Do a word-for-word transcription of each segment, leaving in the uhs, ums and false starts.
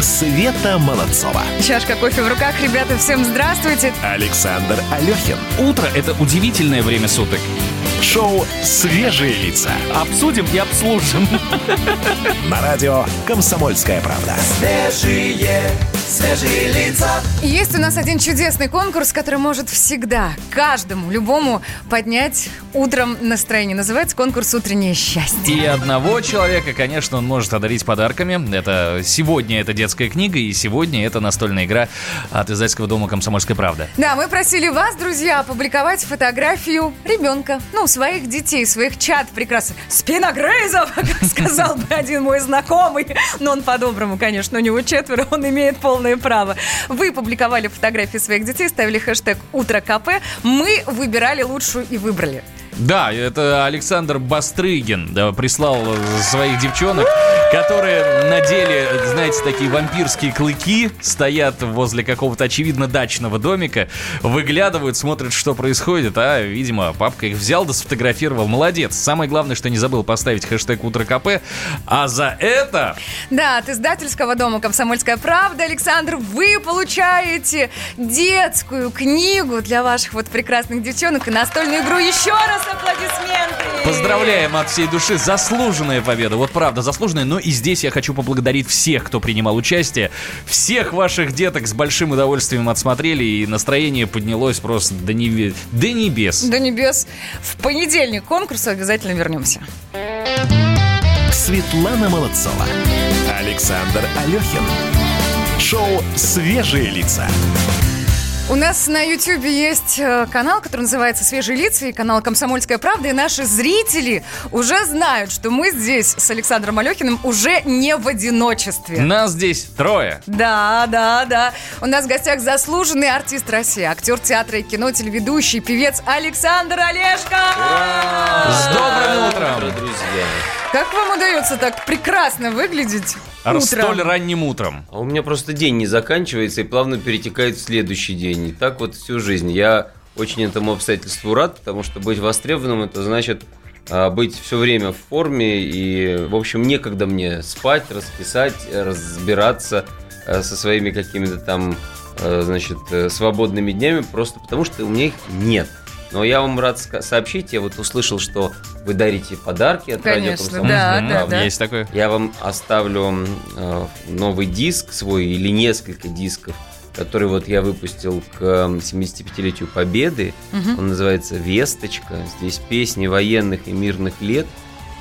Света Молодцова. Чашка кофе в руках, ребята, всем здравствуйте. Александр Алёхин. Утро – это удивительное время суток. Шоу «Свежие лица». Обсудим и обслужим. На радио «Комсомольская правда». Свежие, свежие лица. Есть у нас один чудесный конкурс, который может всегда, каждому, любому поднять утром настроение. Называется конкурс «Утреннее счастье». И одного человека, конечно, он может одарить подарками. Это сегодня это детская книга, и сегодня это настольная игра от издательского дома «Комсомольская правда». Да, мы просили вас, друзья, опубликовать фотографию ребенка. Ну, своих детей, своих чад прекрасных спиногрызов, как сказал бы один мой знакомый. Но он по-доброму, конечно, у него четверо, он имеет полное право. Вы публиковали фотографии своих детей, ставили хэштег «Утро КП». Мы выбирали лучшую и выбрали. Да, это Александр Бастрыгин да, прислал своих девчонок, которые надели, знаете, такие вампирские клыки, стоят возле какого-то, очевидно, дачного домика, выглядывают, смотрят, что происходит, а, видимо, папка их взял да сфотографировал. Молодец. Самое главное, что не забыл поставить хэштег «Утро КП», а за это... Да, от издательского дома «Комсомольская правда», Александр, вы получаете детскую книгу для ваших вот прекрасных девчонок и настольную игру. Еще раз аплодисменты! Поздравляем от всей души. Заслуженная победа. Вот правда, заслуженная. Но и здесь я хочу поблагодарить всех, кто принимал участие. Всех ваших деток с большим удовольствием отсмотрели. И настроение поднялось просто до, небе... до небес. До небес. В понедельник к конкурсу обязательно вернемся. Светлана Молодцова. Александр Алёхин. Шоу «Свежие лица». У нас на Ютьюбе есть канал, который называется «Свежие лица», и канал «Комсомольская правда». И наши зрители уже знают, что мы здесь с Александром Алёхиным уже не в одиночестве. Нас здесь трое. Да, да, да. У нас в гостях заслуженный артист России, актер театра и кино, телеведущий, певец Александр Олешко. Ура! С добрым утром, доброе, друзья. Как вам удается так прекрасно выглядеть? А столь ранним утром. А у меня просто день не заканчивается и плавно перетекает в следующий день. И так вот всю жизнь. Я очень этому обстоятельству рад, потому что быть востребованным — это значит быть все время в форме. И, в общем, некогда мне спать, расписать, разбираться со своими какими-то там, значит, свободными днями. Просто потому что у меня их нет. Но я вам рад сообщить, я вот услышал, что вы дарите подарки от Радио «Комсомольская правда». Есть такое. Я вам оставлю э, новый диск свой или несколько дисков, который вот я выпустил к семидесятипятилетию Победы. Угу. Он называется «Весточка». Здесь песни военных и мирных лет.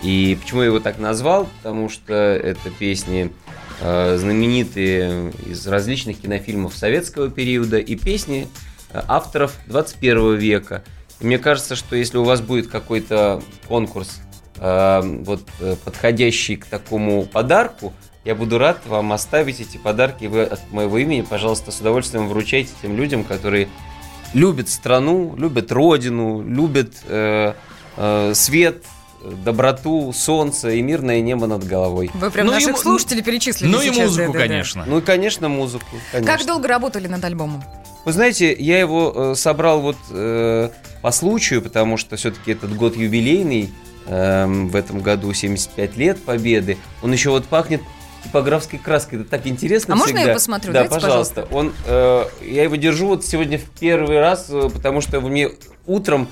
И почему я его так назвал? Потому что это песни э, знаменитые из различных кинофильмов советского периода и песни авторов двадцать первого века. Мне кажется, что если у вас будет какой-то конкурс, э, вот, подходящий к такому подарку, я буду рад вам оставить эти подарки. Вы от моего имени, пожалуйста, с удовольствием вручайте тем людям, которые любят страну, любят родину, любят э, э, свет, доброту, солнце и мирное небо над головой. Вы прям ну наших ему, слушателей перечислили. Ну сейчас, и музыку, да, да, конечно. Да. Ну и, конечно, музыку. Конечно. Как долго работали над альбомом? Вы знаете, я его э, собрал вот э, по случаю, потому что все-таки этот год юбилейный, э, в этом году семьдесят пять лет Победы. Он еще вот пахнет типографской краской, это так интересно. А всегда. Можно я посмотрю? Да, дайте, пожалуйста. пожалуйста. Он, э, я его держу вот сегодня в первый раз, потому что мне утром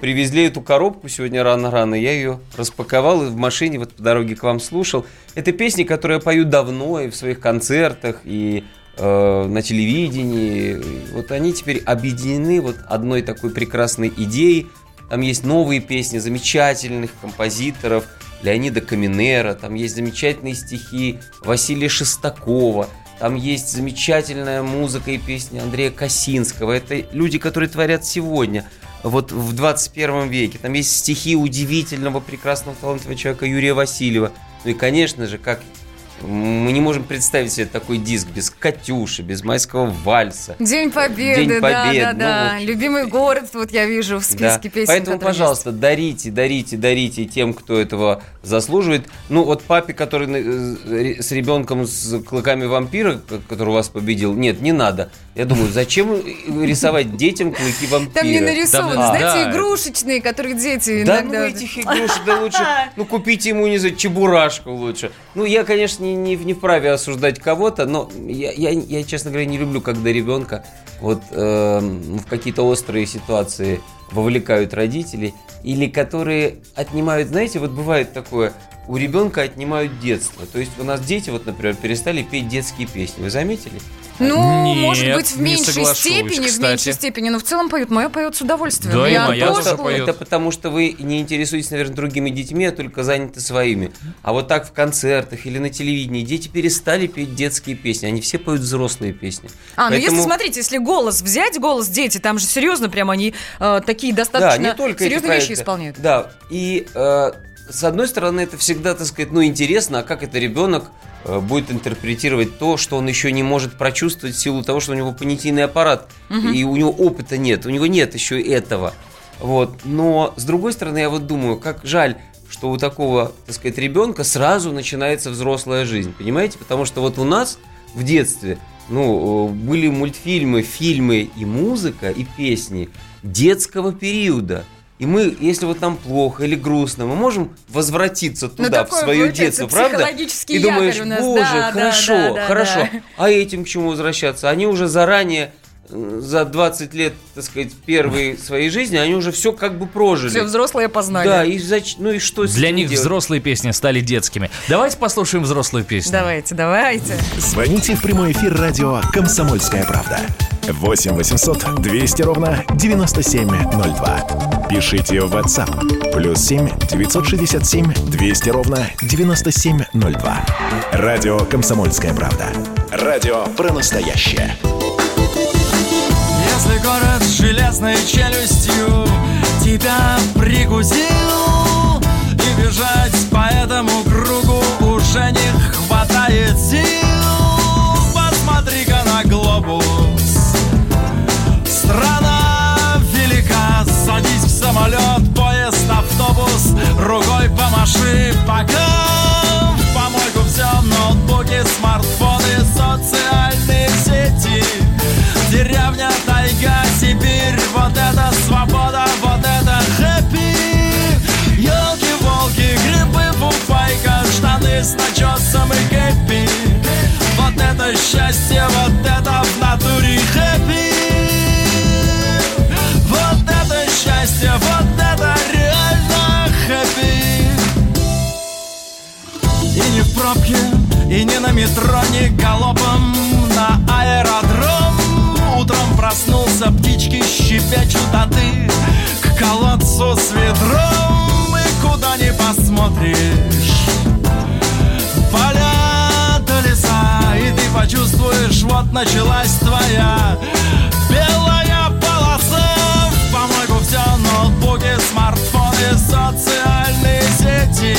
привезли эту коробку сегодня рано-рано, я ее распаковал и в машине вот по дороге к вам слушал. Это песни, которые я пою давно и в своих концертах, и на телевидении. Вот они теперь объединены вот одной такой прекрасной идеей. Там есть новые песни замечательных композиторов Леонида Каминера, там есть замечательные стихи Василия Шестакова, там есть замечательная музыка и песни Андрея Косинского. Это люди, которые творят сегодня, вот в двадцать первом веке. Там есть стихи удивительного, прекрасного, талантливого человека Юрия Васильева. Ну и, конечно же, как мы не можем представить себе такой диск без «Катюши», без «Майского вальса». «День Победы», День Победы, да, да, ну, да. Вот. «Любимый город», вот я вижу в списке, да, песен. Поэтому, пожалуйста, есть. дарите, дарите, дарите тем, кто этого заслуживает. Ну, вот папе, который с ребенком с клыками вампира, который вас победил, нет, не надо. Я думаю, зачем рисовать детям клыки вампира? Там не нарисованы, Там, знаете, да. игрушечные, которые дети да, иногда... Да, ну, этих игрушек, да лучше, ну, купите ему, не знаю, чебурашку лучше. Ну, я, конечно, не не, не, не вправе осуждать кого-то, но я, я, я, честно говоря, не люблю, когда ребенка вот, э, в какие-то острые ситуации вовлекают родители, или которые отнимают, знаете, вот бывает такое, у ребенка отнимают детство. То есть у нас дети, вот, например, перестали петь детские песни. Вы заметили? Ну, нет, может быть, в меньшей степени, кстати. в меньшей степени, но в целом поют. Моя поет с удовольствием. Да, я и моя тоже поет. Это потому, что вы не интересуетесь, наверное, другими детьми, а только заняты своими. А вот так в концертах или на телевидении дети перестали петь детские песни, они все поют взрослые песни. А, поэтому... ну если, смотрите, если голос взять, голос дети, там же серьезно прям они э, такие достаточно да, серьезные вещи исполняют. Да, и... Э, С одной стороны, это всегда, так сказать, ну, интересно, а как это ребенок будет интерпретировать то, что он еще не может прочувствовать в силу того, что у него понятийный аппарат, угу. и у него опыта нет, у него нет еще этого. Вот. Но, с другой стороны, я вот думаю, как жаль, что у такого, так сказать, ребенка сразу начинается взрослая жизнь, понимаете? Потому что вот у нас в детстве, ну, были мультфильмы, фильмы и музыка, и песни детского периода. И мы, если вот нам плохо или грустно, мы можем возвратиться туда, в свое детство, правда? И думаешь, у нас. боже, да, хорошо, да, да, хорошо. Да, да. А этим к чему возвращаться? Они уже заранее, за двадцать лет, так сказать, первой своей жизни, они уже все как бы прожили. Все взрослые познали. Да, и, ну и что с Для них делать? Взрослые песни стали детскими. Давайте послушаем взрослую песню. Давайте, давайте. Звоните в прямой эфир радио «Комсомольская правда». восемь восемьсот двести ровно девяносто семь ноль два. Пишите в WhatsApp. плюс семь девятьсот шестьдесят семь двести ровно девяносто семь ноль два. Радио «Комсомольская правда». Радио про настоящее. Если город с железной челюстью тебя прикусил, и бежать по этому кругу уже не хватает сил, посмотри-ка на глобус. Страна велика, садись в самолет, поезд, автобус, рукой помаши, пока в помойку все, ноутбуки, смартфоны, социальные сети. Деревня, тайга, Сибирь, вот это свобода, вот это хэппи. Ёлки-волки, грибы, фуфайка, штаны с начесом и кепи. Вот это счастье, вот это в натуре хэппи. Вот это счастье, вот это реально хэппи. И не в пробке, и не на метро, не галопом на аэродром. Утром проснулся, птички щебечут, а ты к колодцу с ведром. И куда не посмотришь, поля до леса, и ты почувствуешь, вот началась твоя белая полоса. В помойку все, ноутбуки, смартфоны, социальные сети.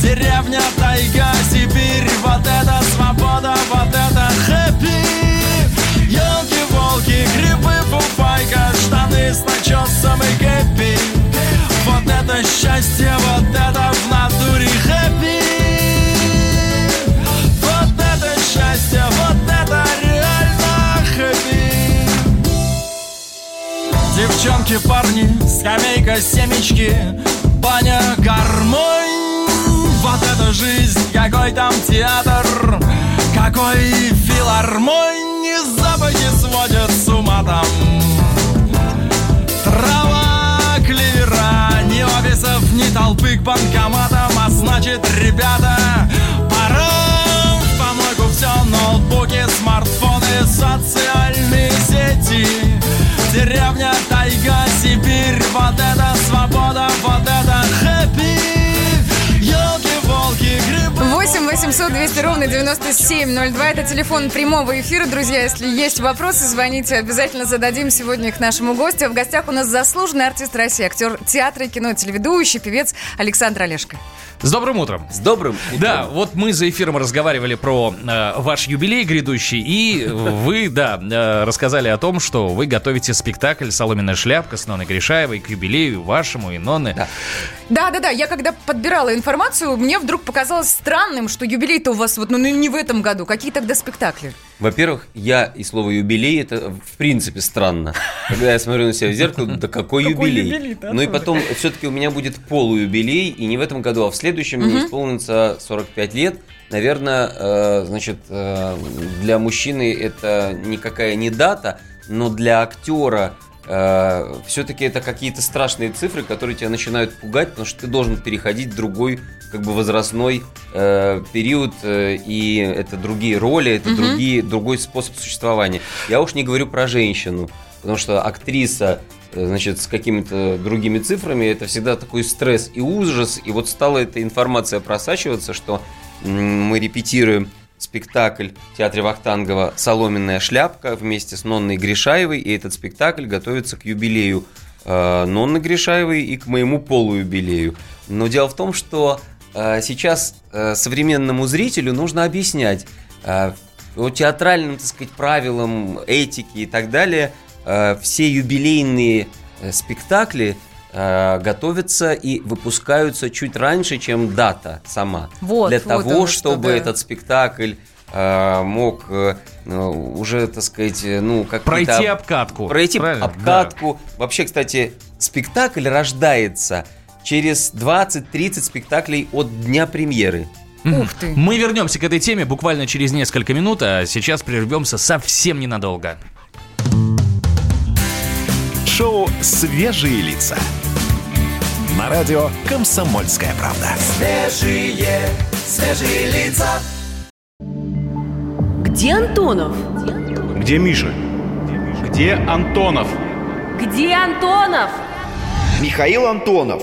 Деревня, тайга, Сибирь, вот это свобода, вот это хэппи. Ёлки-волки, грибы, фуфайка, штаны с начесом и кепи. Вот это счастье, вот это в натуре хэппи. Вот это счастье, вот это реально хэппи. Девчонки, парни, скамейка, семечки, баня, гармонь. Вот это жизнь, какой там театр, какой филармонь. Запахи сводят с ума там. Трава, клевера, ни офисов, ни толпы к банкоматам. А значит, ребята, пора в помойку все, ноутбуки, смартфоны, социальные сети. Деревня, тайга, Сибирь, вот это свобода, вот это хэппи. Ёлки-волки, грибы. восемь восемьсот двести ровно девяносто семь ноль два. Это телефон прямого эфира. Друзья, если есть вопросы, звоните. Обязательно зададим сегодня их нашему гостю. А в гостях у нас заслуженный артист России, актер театра и кино, телеведущий, певец Александр Олешко. С добрым утром. С добрым утром. Да, вот мы за эфиром разговаривали про э, ваш юбилей грядущий. И вы, да, э, рассказали о том, что вы готовите спектакль «Соломенная шляпка» с Нонной Гришаевой к юбилею вашему и Нонны. Да-да-да, я когда подбирала информацию, мне вдруг показалось странным, что юбилей-то у вас вот, ну, не в этом году. Какие тогда спектакли? Во-первых, я и слово «юбилей» — это в принципе странно. Когда я смотрю на себя в зеркало, да какой юбилей? Ну и потом, все-таки у меня будет полуюбилей, и не в этом году, а в следующем мне исполнится сорок пять лет. Наверное, значит, для мужчины это никакая не дата, но для актера все-таки это какие-то страшные цифры, которые тебя начинают пугать, потому что ты должен переходить в другой, как бы, возрастной э, период, э, и это другие роли, это mm-hmm. другие, другой способ существования. Я уж не говорю про женщину, потому что актриса, э, значит, с какими-то другими цифрами, это всегда такой стресс и ужас, и вот стала эта информация просачиваться, что э, мы репетируем спектакль в Театре Вахтангова «Соломенная шляпка» вместе с Нонной Гришаевой, и этот спектакль готовится к юбилею э, Нонны Гришаевой и к моему полуюбилею. Но дело в том, что э, сейчас э, современному зрителю нужно объяснять э, по театральным, так сказать, правилам, этике и так далее, э, все юбилейные э, спектакли готовятся и выпускаются чуть раньше, чем дата сама. Вот, Для вот того, чтобы что, да. этот спектакль э, мог э, уже, так сказать, ну, как-то... Пройти обкатку. Пройти Правильно? обкатку. Да. Вообще, кстати, спектакль рождается через двадцать-тридцать спектаклей от дня премьеры. Ух ты. Мы вернемся к этой теме буквально через несколько минут, а сейчас прервемся совсем ненадолго. Шоу «Свежие лица» на радио «Комсомольская правда». Свежие, свежие лица. Где Антонов? Где Миша? Где Антонов? Где Антонов? Михаил Антонов.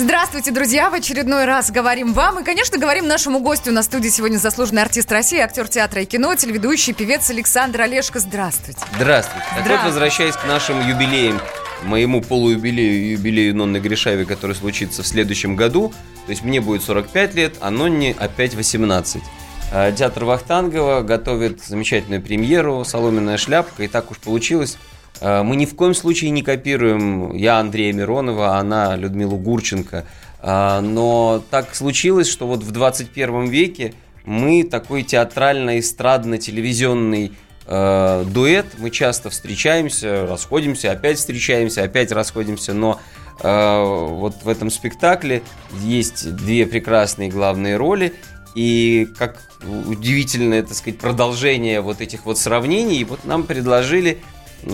Здравствуйте, друзья! В очередной раз говорим вам и, конечно, говорим нашему гостю. На студии сегодня заслуженный артист России, актер театра и кино, телеведущий, певец Александр Олешко. Здравствуйте! Здравствуйте! Так вот, возвращаясь к нашим юбилеям, моему полуюбилею и юбилею Нонны Гришаевой, который случится в следующем году, то есть мне будет сорок пять лет, а Нонне опять восемнадцать. Театр Вахтангова готовит замечательную премьеру «Соломенная шляпка», и так уж получилось. Мы ни в коем случае не копируем я Андрея Миронова, а она Людмилу Гурченко. Но так случилось, что вот в двадцать первом веке мы такой театрально-эстрадно-телевизионный э, дуэт. Мы часто встречаемся, расходимся, опять встречаемся, опять расходимся. Но э, вот в этом спектакле есть две прекрасные главные роли. И как удивительное, так сказать, продолжение вот этих вот сравнений. Вот нам предложили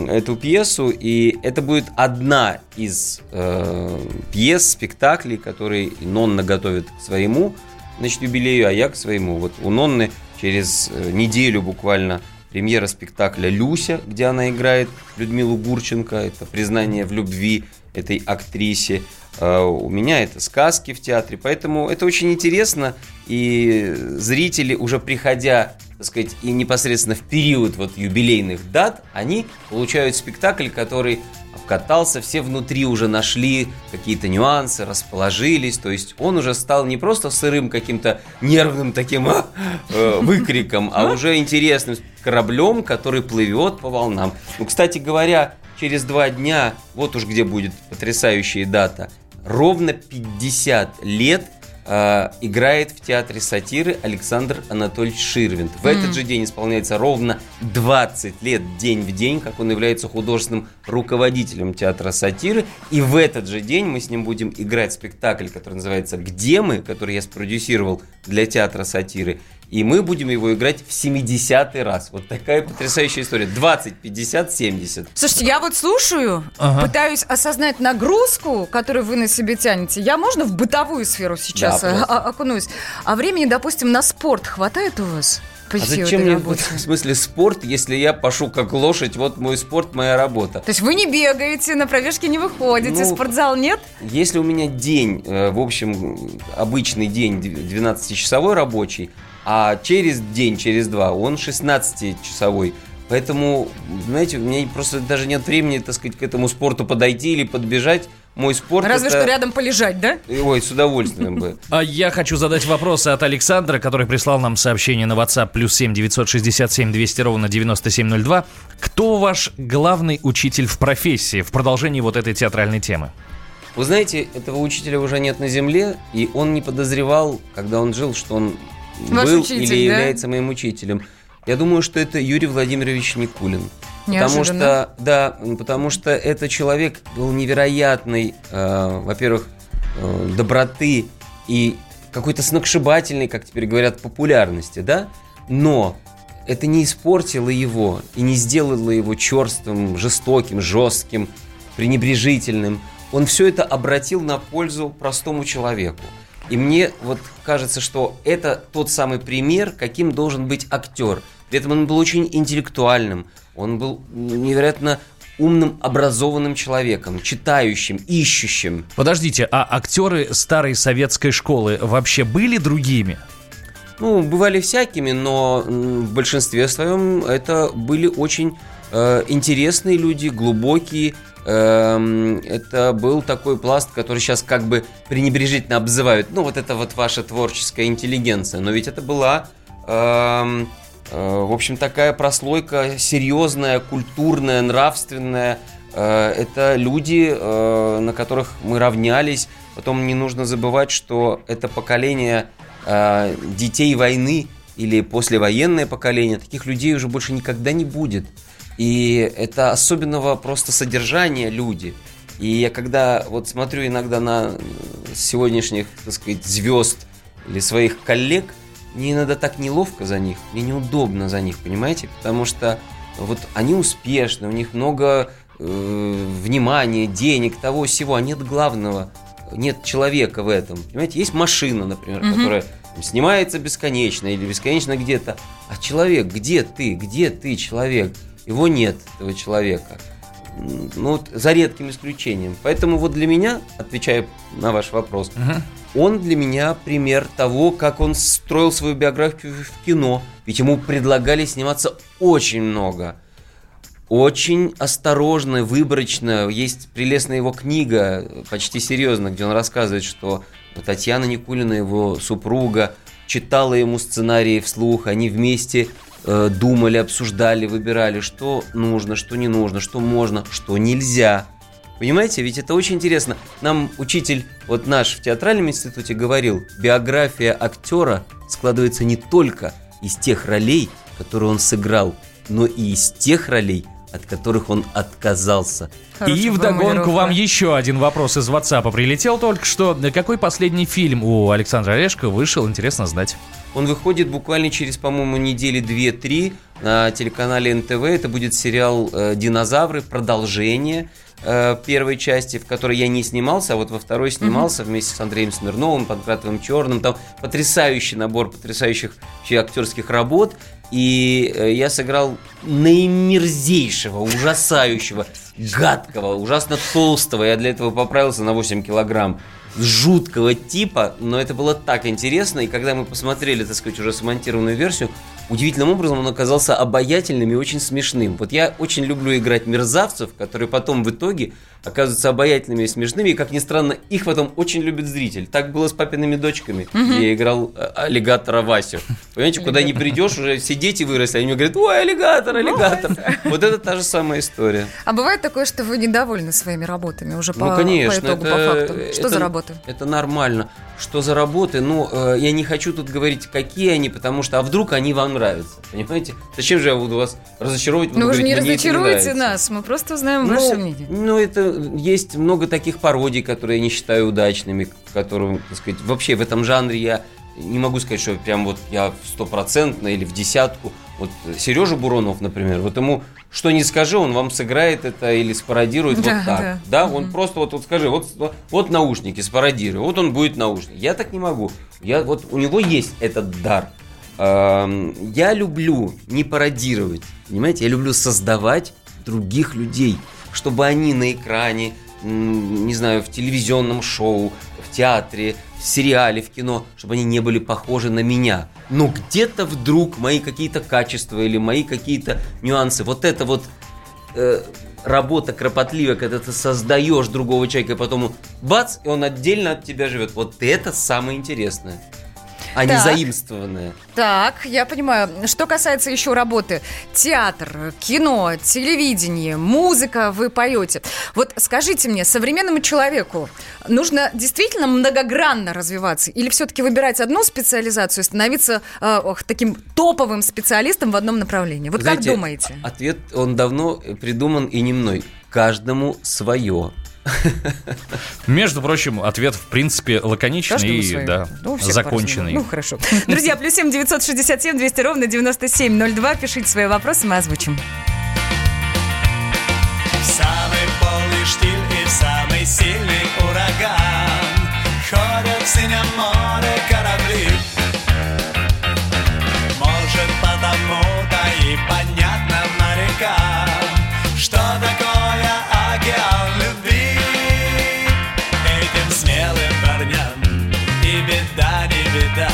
эту пьесу, и это будет одна из э, пьес, спектаклей, которые Нонна готовит к своему, значит, юбилею, а я к своему. Вот у Нонны через неделю буквально премьера спектакля «Люся», где она играет Людмилу Гурченко, это признание в любви этой актрисе. Э, у меня это сказки в театре, поэтому это очень интересно, и зрители, уже приходя, так сказать, и непосредственно в период вот юбилейных дат, они получают спектакль, который обкатался, все внутри уже нашли какие-то нюансы, расположились, то есть он уже стал не просто сырым каким-то нервным таким а, э, выкриком, а уже интересным кораблем, который плывет по волнам. Ну, кстати говоря, через два дня, вот уж где будет потрясающая дата, ровно пятьдесят лет играет в Театре Сатиры Александр Анатольевич Ширвиндт. В mm. этот же день исполняется ровно двадцать лет, день в день, как он является художественным руководителем Театра Сатиры. И в этот же день мы с ним будем играть спектакль, который называется «Где мы?», который я спродюсировал для Театра Сатиры. И мы будем его играть в семидесятый раз. Вот такая потрясающая история. двадцать, пятьдесят, семьдесят. Слушайте, я вот слушаю, ага. пытаюсь осознать нагрузку, которую вы на себе тянете. Я можно в бытовую сферу сейчас да, о- окунусь? А времени, допустим, на спорт хватает у вас? А зачем мне, в смысле, спорт, если я пашу как лошадь, вот мой спорт, моя работа. То есть вы не бегаете, на пробежки не выходите, ну, спортзал нет? Если у меня день, в общем, обычный день, двенадцатичасовой рабочий, а через день, через два, он шестнадцатичасовой. Поэтому, знаете, у меня просто даже нет времени, так сказать, к этому спорту подойти или подбежать. мой спорт. Разве это... что рядом полежать, да? Ой, с удовольствием бы. А я хочу задать вопросы от Александра, который прислал нам сообщение на WhatsApp плюс семь девятьсот шестьдесят семь двести ровно девяносто семь ноль два. Кто ваш главный учитель в профессии в продолжении вот этой театральной темы? Вы знаете, этого учителя уже нет на земле, и он не подозревал, когда он жил, что он ваш был учитель, или да? является моим учителем. Я думаю, что это Юрий Владимирович Никулин. Потому что, да, потому что этот человек был невероятной, э, во-первых, э, доброты и какой-то сногсшибательной, как теперь говорят, популярности, да? Но это не испортило его и не сделало его черствым, жестоким, жестким, пренебрежительным. Он все это обратил на пользу простому человеку. И мне вот кажется, что это тот самый пример, каким должен быть актер. При этом он был очень интеллектуальным, он был невероятно умным, образованным человеком, читающим, ищущим. Подождите, а актеры старой советской школы вообще были другими? Ну, бывали всякими, но в большинстве своем это были очень э, интересные люди, глубокие. Это был такой пласт, который сейчас как бы пренебрежительно обзывают. Ну, вот это вот ваша творческая интеллигенция. Но ведь это была, э, э, в общем, такая прослойка серьезная, культурная, нравственная. Э, это люди, э, на которых мы равнялись. Потом не нужно забывать, что это поколение э, детей войны или послевоенное поколение. Таких людей уже больше никогда не будет. И это особенного просто содержания люди. И я когда вот смотрю иногда на сегодняшних, так сказать, звезд или своих коллег, мне иногда так неловко за них, мне неудобно за них, понимаете? Потому что вот они успешны, у них много э, внимания, денег, того-сего, а нет главного, нет человека в этом. Понимаете, есть машина, например, mm-hmm. которая... снимается бесконечно или бесконечно где-то. А человек, где ты? Где ты, человек? Его нет, этого человека. Ну, вот за редким исключением. Поэтому вот для меня, отвечая на ваш вопрос, угу. он для меня пример того, как он строил свою биографию в кино. Ведь ему предлагали сниматься очень много. Очень осторожно, выборочно. Есть прелестная его книга, «Почти серьезно», где он рассказывает, что Татьяна Никулина, его супруга, читала ему сценарии вслух. Они вместе э, думали, обсуждали, выбирали, что нужно, что не нужно, что можно, что нельзя. Понимаете, ведь это очень интересно. Нам учитель, вот наш в театральном институте, говорил, биография актера складывается не только из тех ролей, которые он сыграл, но и из тех ролей, от которых он отказался. Хорошая и вдогонку вам еще один вопрос из WhatsApp прилетел только что. Какой последний фильм у Александра Олешко вышел, интересно знать. Он выходит буквально через, по-моему, недели две-три на телеканале эн тэ вэ. Это будет сериал «Динозавры», продолжение э, первой части, в которой я не снимался, а вот во второй снимался mm-hmm. вместе с Андреем Смирновым, Панкратовым-Черным. Там потрясающий набор потрясающих актерских работ. И я сыграл наимерзейшего, ужасающего, гадкого, ужасно толстого. Я для этого поправился на восемь килограмм. Жуткого типа, но это было так интересно. И когда мы посмотрели, так сказать, уже смонтированную версию, удивительным образом он оказался обаятельным и очень смешным. Вот я очень люблю играть мерзавцев, которые потом в итоге оказываются обаятельными и смешными. И, как ни странно, их потом очень любит зритель. Так было с «Папиными дочками», угу. где я играл аллигатора Васю. Понимаете, куда не придешь, уже все дети выросли. Они мне говорят: ой, аллигатор, аллигатор. Вот это та же самая история. А бывает такое, что вы недовольны своими работами уже по итогу, по факту? Что за работа? Это нормально. Что за работы? Ну, э, я не хочу тут говорить, какие они, потому что, а вдруг они вам нравятся, понимаете? Зачем же я буду вас разочаровывать? Ну, вы же не разочаруете нас, мы просто узнаем ну, ваше мнение. Ну, это есть много таких пародий, которые я не считаю удачными, которые, так сказать, вообще в этом жанре я не могу сказать, что прям вот я стопроцентно или в десятку. Вот Сережа Бурунов, например, вот ему что ни скажи, он вам сыграет это или спародирует, да, вот так. Да, да? он mm-hmm. просто вот, вот скажи, вот, вот наушники спародируй, вот он будет наушник. Я так не могу. Я, вот, у него есть этот дар. Я люблю не пародировать, понимаете? Я люблю создавать других людей, чтобы они на экране, не знаю, в телевизионном шоу, в театре, в сериале, в кино, чтобы они не были похожи на меня. Но где-то вдруг мои какие-то качества или мои какие-то нюансы, вот это вот э, работа кропотливая, когда ты создаешь другого человека, и потом бац, и он отдельно от тебя живет. Вот это самое интересное. А так, не заимствованное. Так, я понимаю. Что касается еще работы. Театр, кино, телевидение, музыка, вы поете. Вот скажите мне, современному человеку нужно действительно многогранно развиваться? Или все-таки выбирать одну специализацию и становиться э, таким топовым специалистом в одном направлении? Вот знаете, как думаете? Ответ, он давно придуман и не мной. Каждому свое. Между прочим, ответ, в принципе, лаконичный каждому и да, ну, законченный. Ну, хорошо. Друзья, плюс семь девятьсот шестьдесят семь двести ровно девяносто семь ноль два. Пишите свои вопросы, мы озвучим. В самый полный штиль и в самый сильный ураган ходят в синем море корабли. Может, потому-то и понятно морякам, что такое океан любви. Смелым парням и беда, не беда,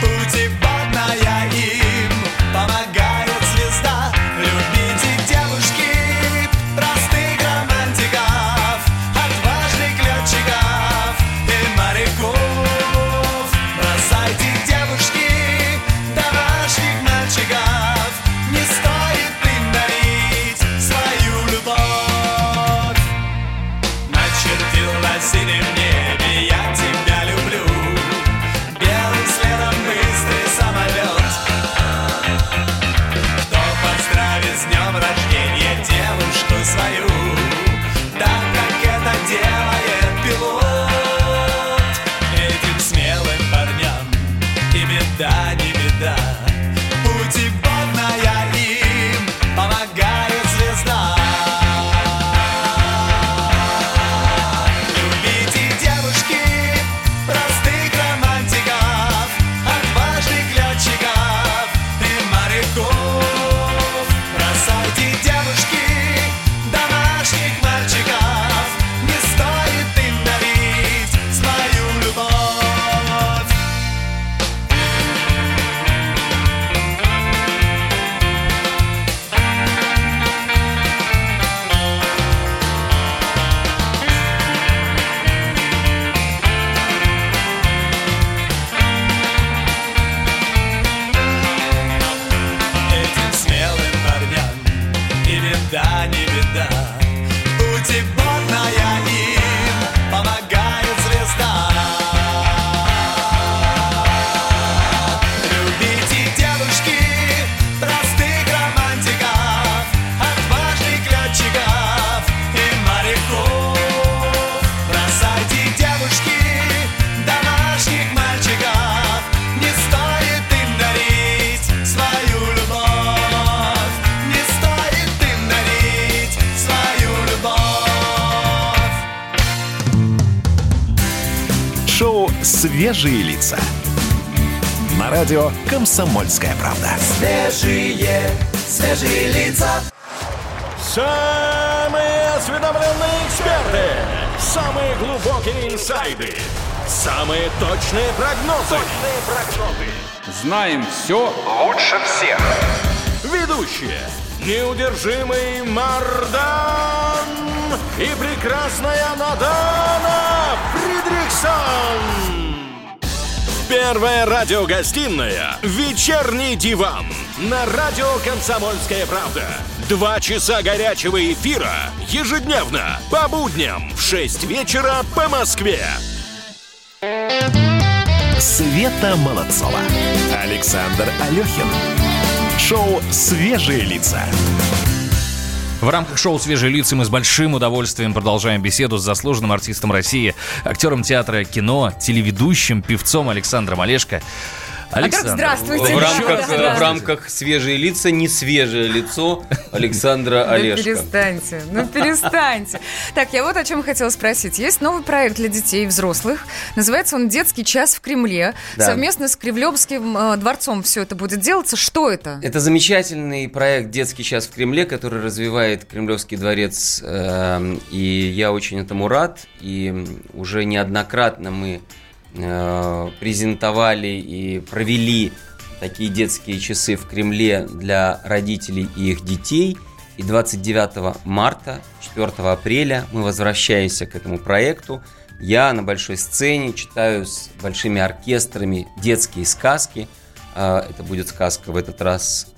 путеводная им помогает звезда. Любите, девушки, простых романтиков, отважных летчиков и моряков. Бросайте, девушки, домашних мальчиков, не стоит им дарить свою любовь. Начертила синим свою, так как это делает пилот. Этим смелым парням и беда, не беда, путеводная им помогает звезда. Любите, девушки, простых романтиков, отважных летчиков и моряков. Бросайте, девушки, мальчиков, не стоит им дарить свою любовь. Этим смелым парням и беда, не беда, путеводная им помогает звезда. Любите, девушки, простых романтиков, отважных летчиков и моряков. Бросайте, девушки, домашних мальчиков, не стоит им дарить свою любовь, не стоит им дарить свою любовь. Шоу «Свежие лица» на радио «Комсомольская правда». Свежие, свежие лица. Самые осведомленные эксперты. Самые глубокие инсайды. Самые точные прогнозы. Точные прогнозы. Знаем все лучше всех. Ведущие. Неудержимый Мардан и прекрасная Надана Фридрихсон. Первая радиогостинная «Вечерний диван» на радио «Комсомольская правда». Два часа горячего эфира ежедневно по будням в шесть вечера по Москве. Света Молодцова, Александр Алёхин. Шоу «Свежие лица». В рамках шоу «Свежие лица» мы с большим удовольствием продолжаем беседу с заслуженным артистом России, актером театра, кино, телеведущим, певцом Александром Олешко. Александр, а здравствуйте. В рамках, здравствуйте. В рамках «Свежие лица» не свежее лицо Александра Олешко. Ну перестаньте, ну перестаньте. Так, я вот о чем хотела спросить. Есть новый проект для детей и взрослых. Называется он «Детский час в Кремле». Да. Совместно с Кремлевским э, дворцом все это будет делаться. Что это? Это замечательный проект «Детский час в Кремле», который развивает Кремлевский дворец. Э, и я очень этому рад. И уже неоднократно мы презентовали и провели такие детские часы в Кремле для родителей и их детей. И двадцать девятого марта, четвёртого апреля мы возвращаемся к этому проекту. Я на большой сцене читаю с большими оркестрами детские сказки. Это будет сказка в этот раз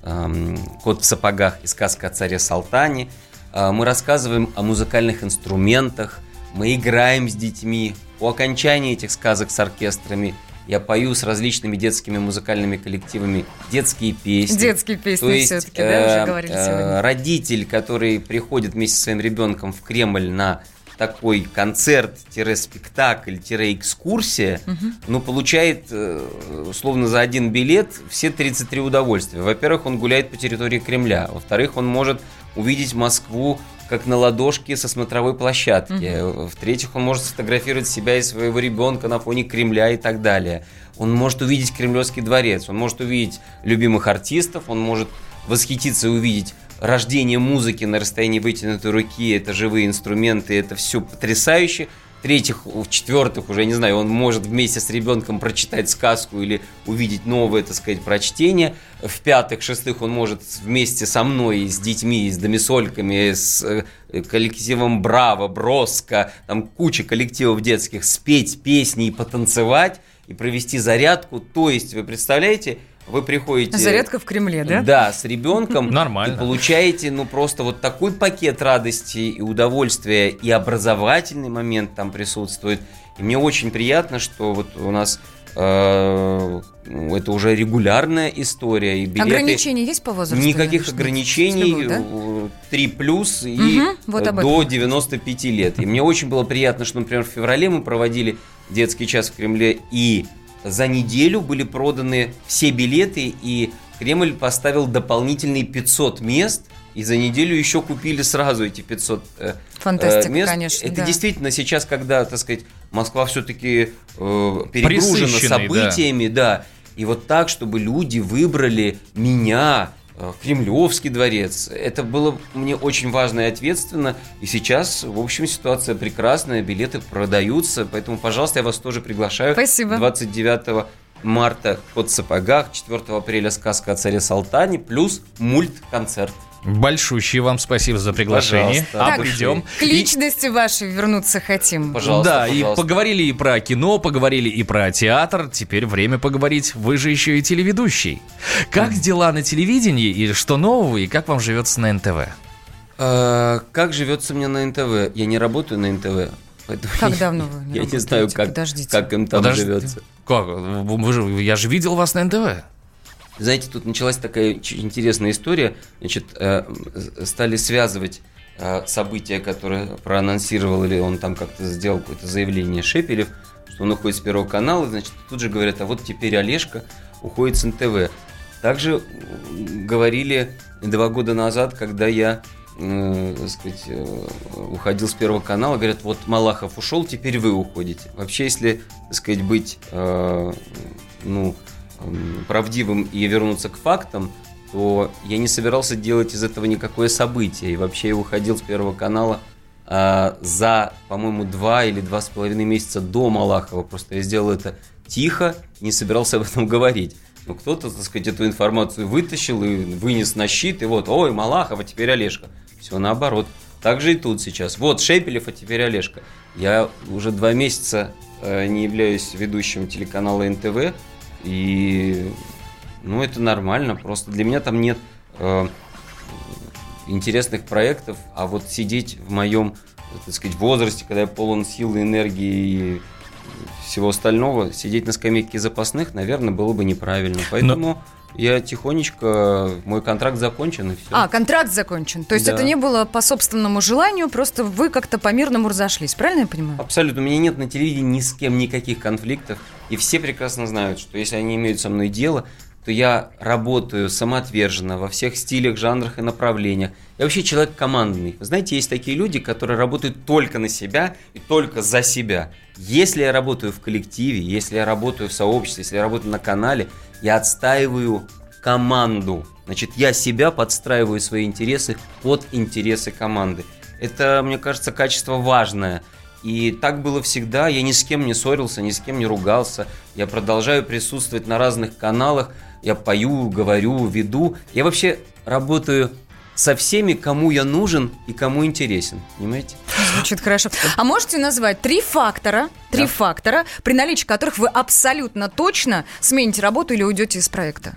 «Кот в сапогах» и «Сказка о царе Салтане». Мы рассказываем о музыкальных инструментах, мы играем с детьми. По окончании этих сказок с оркестрами я пою с различными детскими музыкальными коллективами детские песни. Детские песни, то есть, все-таки, э, да, уже говорили э, сегодня. Родитель, который приходит вместе со своим ребенком в Кремль на такой концерт-спектакль-экскурсия, угу. ну, получает, условно, за один билет все тридцать три удовольствия. Во-первых, он гуляет по территории Кремля. Во-вторых, он может увидеть Москву как на ладошке со смотровой площадки. Mm-hmm. В-третьих, он может сфотографировать себя и своего ребенка на фоне Кремля и так далее. Он может увидеть Кремлевский дворец, он может увидеть любимых артистов, он может восхититься и увидеть рождение музыки на расстоянии вытянутой руки. Это живые инструменты, это все потрясающе. В-третьих, в-четвертых, уже, я не знаю, он может вместе с ребенком прочитать сказку или увидеть новое, так сказать, прочтение. В-пятых, в-шестых, он может вместе со мной, с детьми, с домисольками, с коллективом «Браво», «Броско», там куча коллективов детских, спеть песни и потанцевать, и провести зарядку. То есть, вы представляете, вы приходите... Зарядка в Кремле, да? Да, с ребенком. Нормально. И получаете, ну, просто вот такой пакет радости и удовольствия, и образовательный момент там присутствует. И мне очень приятно, что вот у нас э, это уже регулярная история. И билеты... Ограничений есть по возрасту? Никаких ограничений. Да? три плюс и угу, вот до девяносто пять лет. И мне очень было приятно, что, например, в феврале мы проводили детский час в Кремле, и за неделю были проданы все билеты, и Кремль поставил дополнительные пятьсот мест, и за неделю еще купили сразу эти пятьсот Фантастика, мест. Конечно, это да. действительно сейчас, когда, так сказать, Москва все-таки э, перегружена событиями, да. да, и вот так, чтобы люди выбрали меня, Кремлевский дворец. Это было мне очень важно и ответственно. И сейчас, в общем, ситуация прекрасная. Билеты продаются. Поэтому, пожалуйста, я вас тоже приглашаю. Спасибо. двадцать девятого марта «Кот в сапогах», четвёртого апреля «Сказка о царе Салтане», плюс мульт-концерт. Большущие вам спасибо за приглашение. А придем. К личности и... вашей вернуться хотим. Пожалуйста. Да, пожалуйста. И поговорили и про кино, поговорили и про театр. Теперь время поговорить. Вы же еще и телеведущий. Как mm. дела на телевидении и что нового, и как вам живется на эн тэ вэ? А, как живется мне на эн тэ вэ? Я не работаю на эн тэ вэ. Как я, давно вы не Я не знаю, как, как им там Подождите. живется. Как? Вы же, я же видел вас на эн тэ вэ. Знаете, тут началась такая интересная история. Значит, стали связывать события, которые проанонсировал, или он там как-то сделал какое-то заявление Шепелев, что он уходит с Первого канала. Значит, тут же говорят, а вот теперь Олешко уходит с эн тэ вэ. Также говорили два года назад, когда я, так сказать, уходил с Первого канала, говорят, вот Малахов ушел, теперь вы уходите. Вообще, если, так сказать, быть, ну... правдивым и вернуться к фактам, то я не собирался делать из этого никакое событие. И вообще я уходил с Первого канала э, за, по-моему, два или два с половиной месяца до Малахова. Просто я сделал это тихо, не собирался об этом говорить. Но кто-то, так сказать, эту информацию вытащил и вынес на щит, и вот, ой, Малахов, а теперь Олешко. Все наоборот. Так же и тут сейчас. Вот Шепелев, а теперь Олешко. Я уже два месяца э, не являюсь ведущим телеканала эн тэ вэ, и, ну, это нормально, просто для меня там нет э, интересных проектов, а вот сидеть в моем, так сказать, возрасте, когда я полон сил и энергии и всего остального, сидеть на скамейке запасных, наверное, было бы неправильно, поэтому... Но... Я тихонечко, мой контракт закончен, и все. А, контракт закончен. То есть да. это не было по собственному желанию, просто вы как-то по-мирному разошлись, правильно я понимаю? Абсолютно. У меня нет на телевидении ни с кем никаких конфликтов. И все прекрасно знают, что если они имеют со мной дело, то я работаю самоотверженно во всех стилях, жанрах и направлениях. Я вообще человек командный. Вы знаете, есть такие люди, которые работают только на себя и только за себя. Если я работаю в коллективе, если я работаю в сообществе, если я работаю на канале, я отстаиваю команду. Значит, я себя подстраиваю, свои интересы под интересы команды. Это, мне кажется, качество важное. И так было всегда. Я ни с кем не ссорился, ни с кем не ругался. Я продолжаю присутствовать на разных каналах. Я пою, говорю, веду. Я вообще работаю со всеми, кому я нужен и кому интересен. Понимаете? Звучит хорошо. А можете назвать три фактора, три да. фактора, при наличии которых вы абсолютно точно смените работу или уйдете из проекта?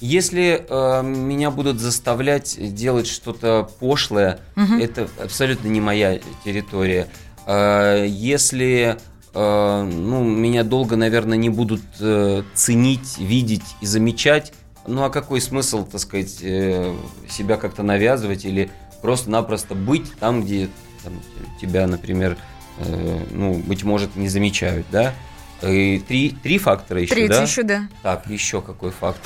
Если э, меня будут заставлять делать что-то пошлое, угу. это абсолютно не моя территория. Э, если э, ну, меня долго, наверное, не будут э, ценить, видеть и замечать, ну а какой смысл, так сказать, э, себя как-то навязывать или просто-напросто быть там, где там, тебя, например, э, ну, быть может, не замечают, да? И три, три фактора еще, Третий да? Третий еще, да. Так, еще какой фактор?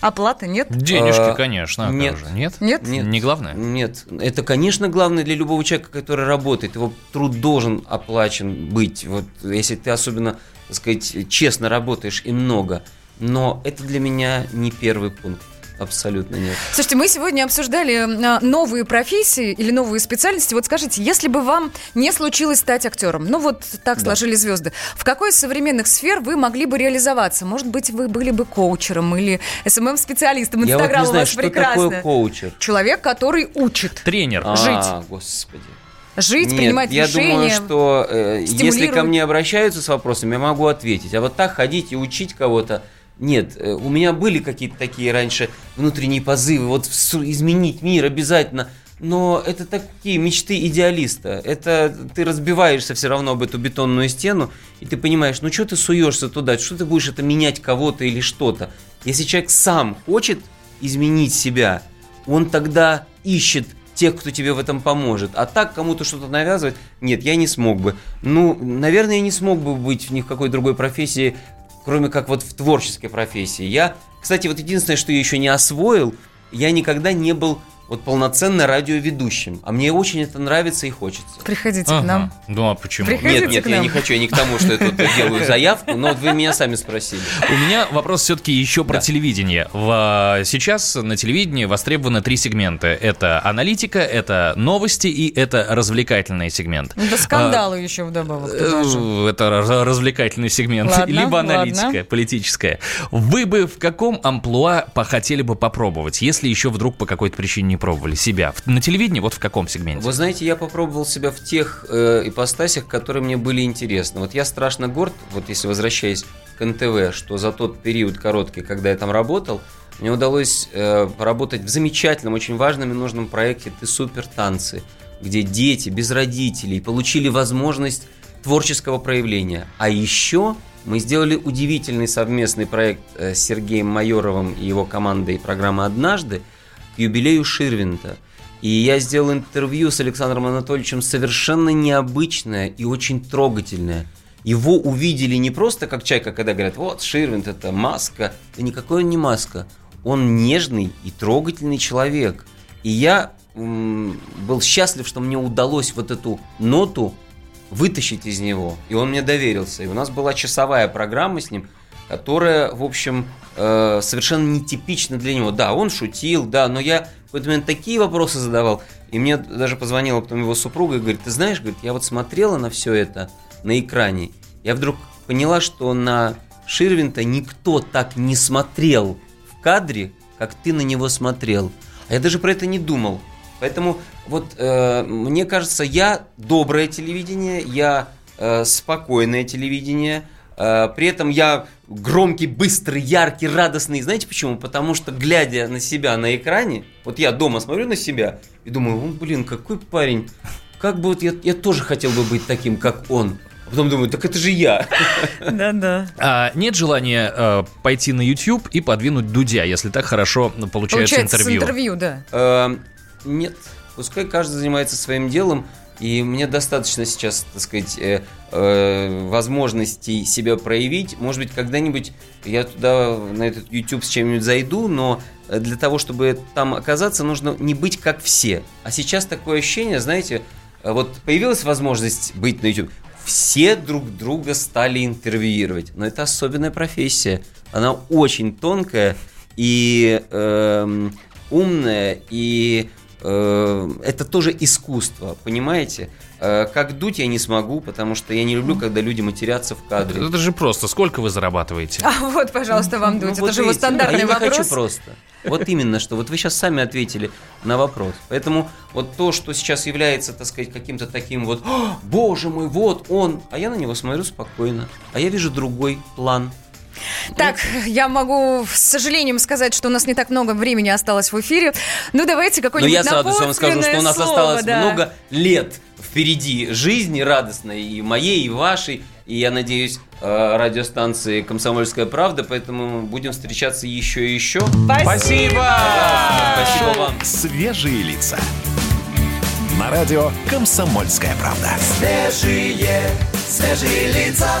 Оплаты нет? Денежки, а, конечно. Нет. Нет? Нет. Не главное? Нет. Это, конечно, главное для любого человека, который работает. Его труд должен оплачен быть. Вот, если ты особенно, так сказать, честно работаешь и много. Но это для меня не первый пункт. Абсолютно нет. Слушайте, мы сегодня обсуждали новые профессии или новые специальности. Вот скажите, если бы вам не случилось стать актером, ну вот так да. сложили звезды, в какой из современных сфер вы могли бы реализоваться? Может быть, вы были бы коучером или эс эм эм-специалистом? Инстаграм Я вот не знаю, у вас что прекрасно. Такое коучер? Человек, который учит. Тренер. А, жить. Господи. Жить, Нет, принимать я решения, думаю, что э, если ко мне обращаются с вопросами, я могу ответить. А вот так ходить и учить кого-то, нет, у меня были какие-то такие раньше внутренние позывы, вот изменить мир обязательно, но это такие мечты идеалиста, это ты разбиваешься все равно об эту бетонную стену, и ты понимаешь, ну что ты суешься туда, что ты будешь это менять кого-то или что-то. Если человек сам хочет изменить себя, он тогда ищет тех, кто тебе в этом поможет. А так кому-то что-то навязывать, нет, я не смог бы. Ну, наверное, я не смог бы быть ни в какой другой профессии, кроме как вот в творческой профессии. Я, кстати, вот единственное, что я еще не освоил, я никогда не был вот полноценно радиоведущим. А мне очень это нравится и хочется. Приходите ага. к нам. Ну, а почему? Приходите нет, нет, я не хочу, я не к тому, что я тут делаю заявку, но вот вы меня сами спросили. У меня вопрос все-таки еще про да. телевидение. В, сейчас на телевидении востребованы три сегмента. Это аналитика, это новости и это развлекательный сегмент. Это скандалы а, еще вдобавок. Это развлекательный сегмент. Ладно, либо аналитика, ладно. Политическая. Вы бы в каком амплуа хотели бы попробовать, если еще вдруг по какой-то причине не пробовали себя? На телевидении вот в каком сегменте? Вы знаете, я попробовал себя в тех э, ипостасях, которые мне были интересны. Вот я страшно горд, вот если возвращаясь к эн тэ вэ, что за тот период короткий, когда я там работал, мне удалось э, поработать в замечательном, очень важном и нужном проекте «Ты супер танцы», где дети без родителей получили возможность творческого проявления. А еще мы сделали удивительный совместный проект с Сергеем Майоровым и его командой программы «Однажды», к юбилею Ширвиндта. И я сделал интервью с Александром Анатольевичем совершенно необычное и очень трогательное. Его увидели не просто как человека, когда говорят, вот Ширвиндт, это маска. Да никакой он не маска. Он нежный и трогательный человек. И я м- был счастлив, что мне удалось вот эту ноту вытащить из него. И он мне доверился. И у нас была часовая программа с ним, которая, в общем, э, совершенно нетипична для него. Да, он шутил, да, но я в какой-то момент такие вопросы задавал, и мне даже позвонила потом его супруга и говорит, ты знаешь, говорит, я вот смотрела на все это на экране, я вдруг поняла, что на Ширвиндта никто так не смотрел в кадре, как ты на него смотрел. А я даже про это не думал. Поэтому вот э, мне кажется, я доброе телевидение, я э, спокойное телевидение, при этом я громкий, быстрый, яркий, радостный. Знаете почему? Потому что, глядя на себя на экране, вот я дома смотрю на себя и думаю, о, блин, какой парень, как бы вот я, я тоже хотел бы быть таким, как он. А потом думаю, так это же я. Да-да. А, нет желания а, пойти на YouTube и подвинуть Дудя, если так хорошо получается, получается интервью? Получается интервью, да. А, нет, пускай каждый занимается своим делом. И мне достаточно сейчас, так сказать, э, э, возможностей себя проявить. Может быть, когда-нибудь я туда, на этот YouTube с чем-нибудь зайду, но для того, чтобы там оказаться, нужно не быть как все. А сейчас такое ощущение, знаете, вот появилась возможность быть на YouTube. Все друг друга стали интервьюировать. Но это особенная профессия. Она очень тонкая и э, умная, и э, это тоже искусство, понимаете? Э, как дуть я не смогу, потому что я не люблю, когда люди матерятся в кадре. Это, это же просто. Сколько вы зарабатываете? А вот, пожалуйста, вам дуть. Ну, это вот же видите, его стандартный а я вопрос. Я хочу просто. Вот именно что. Вот вы сейчас сами ответили на вопрос. Поэтому вот то, что сейчас является, так сказать, каким-то таким вот «Боже мой, вот он!», а я на него смотрю спокойно, а я вижу другой план. Так, я могу с сожалением сказать, что у нас не так много времени осталось в эфире. Ну, давайте какое-нибудь напутственное слово. Но я с радостью вам скажу, что у нас слово, осталось да. много лет впереди жизни радостной, и моей, и вашей. И я надеюсь, радиостанции «Комсомольская правда», поэтому будем встречаться еще и еще. Спасибо! Спасибо вам. Свежие лица. На радио «Комсомольская правда». Свежие, свежие лица.